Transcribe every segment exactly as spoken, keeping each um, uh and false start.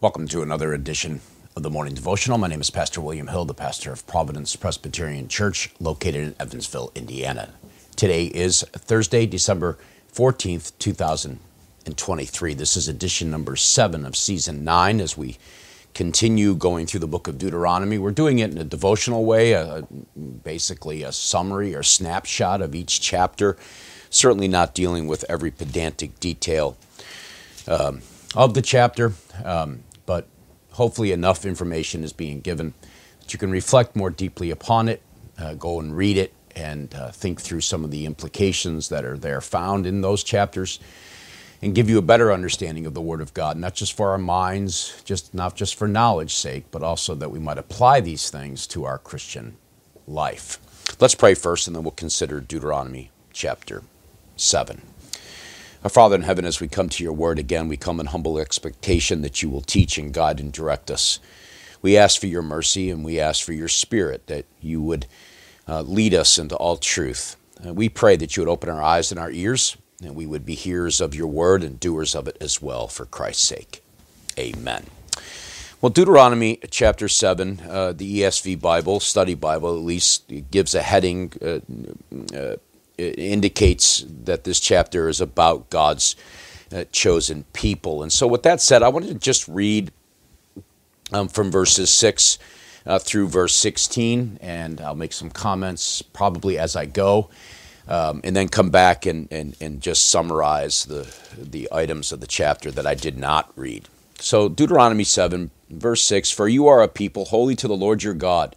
Welcome to another edition of The Morning Devotional. My name is Pastor William Hill, the pastor of Providence Presbyterian Church, located in Evansville, Indiana. Today is Thursday, December fourteenth, two thousand twenty-three. This is edition number seven of season nine as we continue going through the book of Deuteronomy. We're doing it in a devotional way, a, basically a summary or snapshot of each chapter, certainly not dealing with every pedantic detail um, of the chapter. Um, But hopefully enough information is being given that you can reflect more deeply upon it, uh, go and read it, and uh, think through some of the implications that are there found in those chapters and give you a better understanding of the Word of God, not just for our minds, just not just for knowledge's sake, but also that we might apply these things to our Christian life. Let's pray first, and then we'll consider Deuteronomy chapter seven. Our Father in heaven, as we come to your word again, we come in humble expectation that you will teach and guide and direct us. We ask for your mercy and we ask for your spirit, that you would uh, lead us into all truth. And we pray that you would open our eyes and our ears, and we would be hearers of your word and doers of it as well, for Christ's sake. Amen. Well, Deuteronomy chapter seven, uh, the E S V Bible, study Bible at least, gives a heading, uh, uh, it indicates that this chapter is about God's uh, chosen people. And so with that said, I wanted to just read um, from verses six uh, through verse sixteen, and I'll make some comments probably as I go, um, and then come back and, and, and just summarize the, the items of the chapter that I did not read. So Deuteronomy seven, verse six, "For you are a people holy to the Lord your God.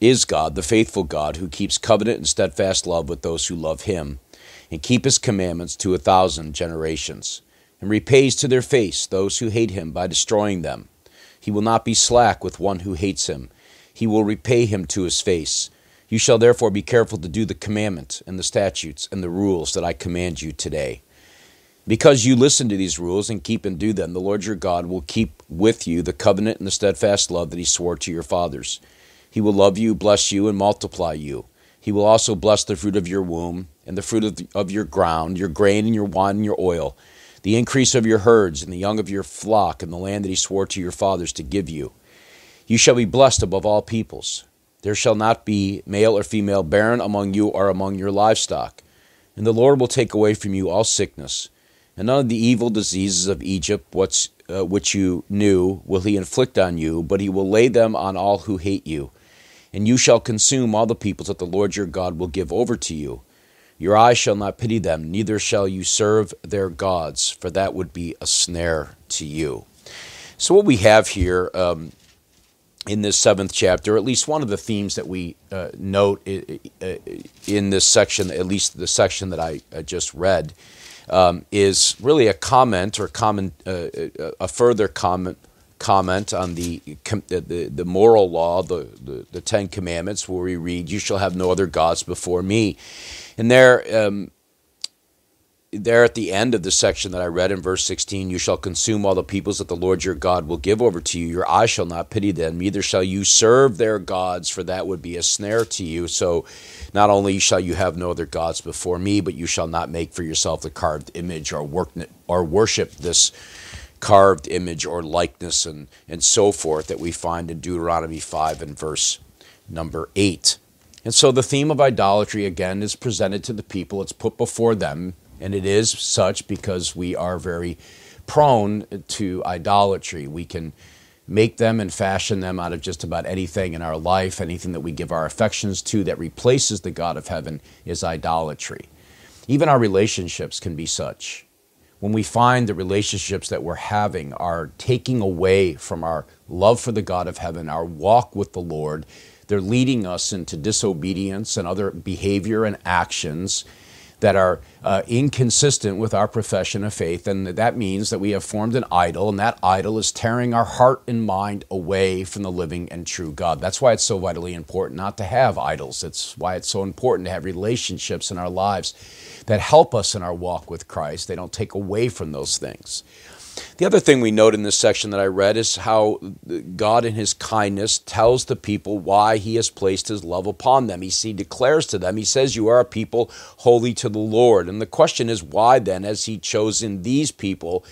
is God, the faithful God, who keeps covenant and steadfast love with those who love him, and keep his commandments to a thousand generations, and repays to their face those who hate him by destroying them. He will not be slack with one who hates him. He will repay him to his face. You shall therefore be careful to do the commandment and the statutes and the rules that I command you today. Because you listen to these rules and keep and do them, the Lord your God will keep with you the covenant and the steadfast love that he swore to your fathers. He will love you, bless you, and multiply you. He will also bless the fruit of your womb and the fruit of, the, of your ground, your grain and your wine and your oil, the increase of your herds and the young of your flock and the land that he swore to your fathers to give you. You shall be blessed above all peoples. There shall not be male or female barren among you or among your livestock. And the Lord will take away from you all sickness. And none of the evil diseases of Egypt, what's, uh, which you knew, will he inflict on you, but he will lay them on all who hate you. And you shall consume all the peoples that the Lord your God will give over to you. Your eyes shall not pity them, neither shall you serve their gods, for that would be a snare to you." So what we have here um, in this seventh chapter, at least one of the themes that we uh, note in this section, at least the section that I just read, um, is really a comment or comment, uh, a further comment, comment on the the, the moral law, the, the, the Ten Commandments, where we read, "You shall have no other gods before me." And there, um, there at the end of the section that I read in verse sixteen, "You shall consume all the peoples that the Lord your God will give over to you. Your eyes shall not pity them, neither shall you serve their gods, for that would be a snare to you. So not only shall you have no other gods before me, but you shall not make for yourself the carved image or work or worship this carved image or likeness," and, and so forth, that we find in Deuteronomy five and verse number eight. And so the theme of idolatry, again, is presented to the people. It's put before them, and it is such because we are very prone to idolatry. We can make them and fashion them out of just about anything in our life. Anything that we give our affections to that replaces the God of heaven is idolatry. Even our relationships can be such. When we find the relationships that we're having are taking away from our love for the God of heaven, our walk with the Lord, they're leading us into disobedience and other behavior and actions that are uh, inconsistent with our profession of faith. And that means that we have formed an idol, and that idol is tearing our heart and mind away from the living and true God. That's why it's so vitally important not to have idols. That's why it's so important to have relationships in our lives that help us in our walk with Christ. They don't take away from those things. The other thing we note in this section that I read is how God in his kindness tells the people why he has placed his love upon them. He, he declares to them, he says, you are a people holy to the Lord. And the question is, why then has he chosen these people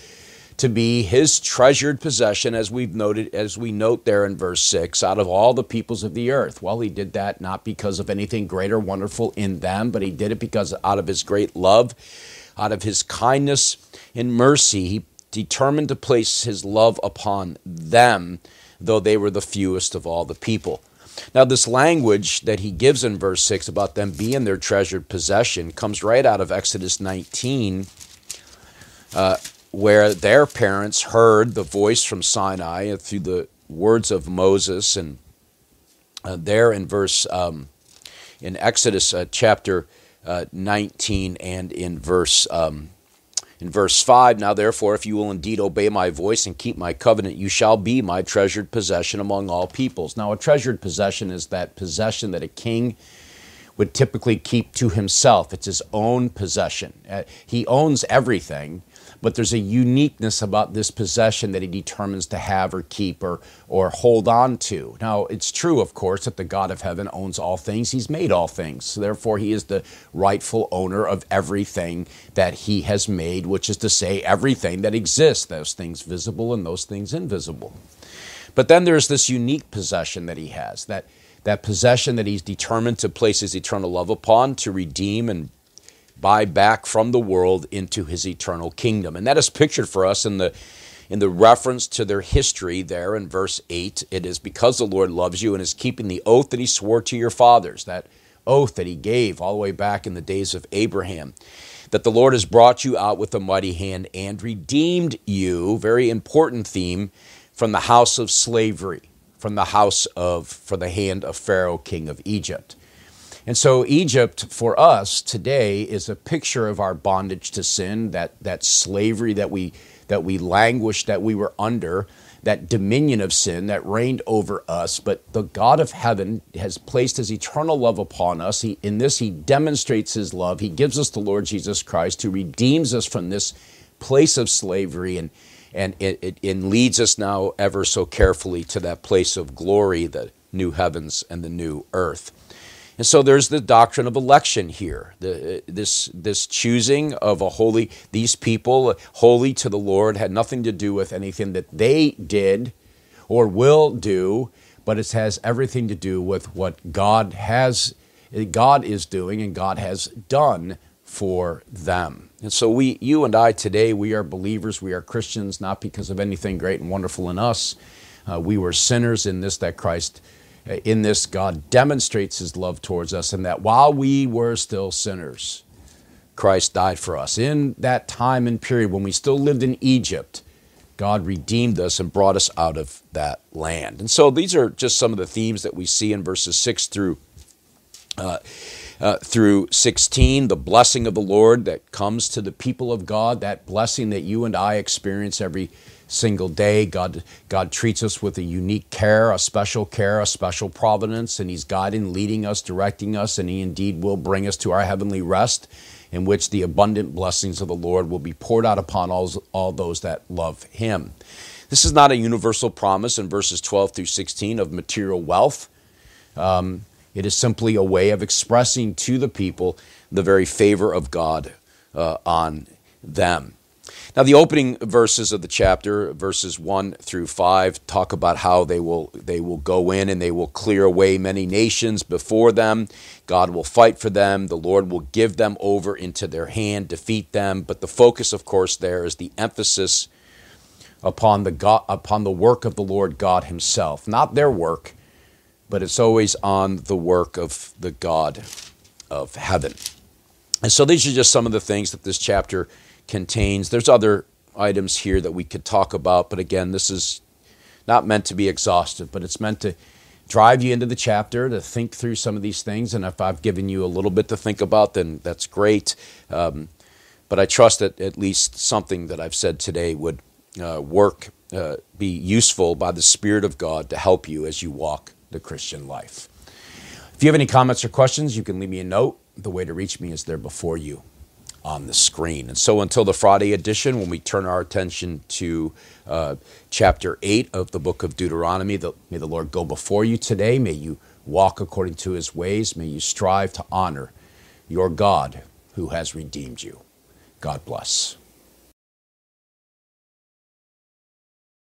to be his treasured possession, as we've noted, as we note there in verse six, out of all the peoples of the earth? Well, he did that not because of anything great or wonderful in them, but he did it because out of his great love, out of his kindness and mercy, he determined to place his love upon them, though they were the fewest of all the people. Now, this language that he gives in verse six about them being their treasured possession comes right out of Exodus nineteen, uh, where their parents heard the voice from Sinai through the words of Moses. And uh, there in verse, um, in Exodus uh, chapter uh, nineteen and in verse um in verse five, now therefore, if you will indeed obey my voice and keep my covenant, you shall be my treasured possession among all peoples. Now, a treasured possession is that possession that a king would typically keep to himself. It's his own possession. Uh, he owns everything, but there's a uniqueness about this possession that he determines to have or keep or, or hold on to. Now, it's true, of course, that the God of heaven owns all things. He's made all things. So therefore, he is the rightful owner of everything that he has made, which is to say everything that exists, those things visible and those things invisible. But then there's this unique possession that he has, that that possession that he's determined to place his eternal love upon, to redeem and buy back from the world into his eternal kingdom. And that is pictured for us in the in the reference to their history there in verse eight. It is because the Lord loves you and is keeping the oath that he swore to your fathers, that oath that he gave all the way back in the days of Abraham, that the Lord has brought you out with a mighty hand and redeemed you, very important theme, from the house of slavery, from the house of, from the hand of Pharaoh, king of Egypt. And so Egypt for us today is a picture of our bondage to sin, that, that slavery that we, that we languished, that we were under, that dominion of sin that reigned over us. But the God of heaven has placed his eternal love upon us. He, in this, he demonstrates his love. He gives us the Lord Jesus Christ, who redeems us from this place of slavery and And it, it, it leads us now ever so carefully to that place of glory, the new heavens and the new earth. And so there's the doctrine of election here, the, this, this choosing of a holy, these people, holy to the Lord, had nothing to do with anything that they did or will do, but it has everything to do with what God has, God is doing and God has done for them. And so we, you and I today, we are believers, we are Christians, not because of anything great and wonderful in us. Uh, we were sinners in this, that Christ, uh, in this God demonstrates his love towards us, and that while we were still sinners, Christ died for us. In that time and period when we still lived in Egypt, God redeemed us and brought us out of that land. And so these are just some of the themes that we see in verses six through uh Uh, through sixteen, the blessing of the Lord that comes to the people of God, that blessing that you and I experience every single day. God, God treats us with a unique care, a special care, a special providence, and he's guiding, leading us, directing us, and he indeed will bring us to our heavenly rest, in which the abundant blessings of the Lord will be poured out upon all, all those that love him. This is not a universal promise in verses twelve through sixteen of material wealth. Um, It is simply a way of expressing to the people the very favor of God uh, on them. Now, the opening verses of the chapter, verses one through five, talk about how they will they will go in and they will clear away many nations before them. God will fight for them. The Lord will give them over into their hand, defeat them. But the focus, of course, there is the emphasis upon the God, upon the work of the Lord God himself, not their work, but it's always on the work of the God of heaven. And so these are just some of the things that this chapter contains. There's other items here that we could talk about, but again, this is not meant to be exhaustive, but it's meant to drive you into the chapter to think through some of these things. And if I've given you a little bit to think about, then that's great. Um, but I trust that at least something that I've said today would uh, work, uh, be useful by the Spirit of God to help you as you walk the Christian life. If you have any comments or questions, you can leave me a note. The way to reach me is there before you on the screen. And so until the Friday edition, when we turn our attention to uh, chapter eight of the book of Deuteronomy, the, may the Lord go before you today. May you walk according to his ways. May you strive to honor your God who has redeemed you. God bless.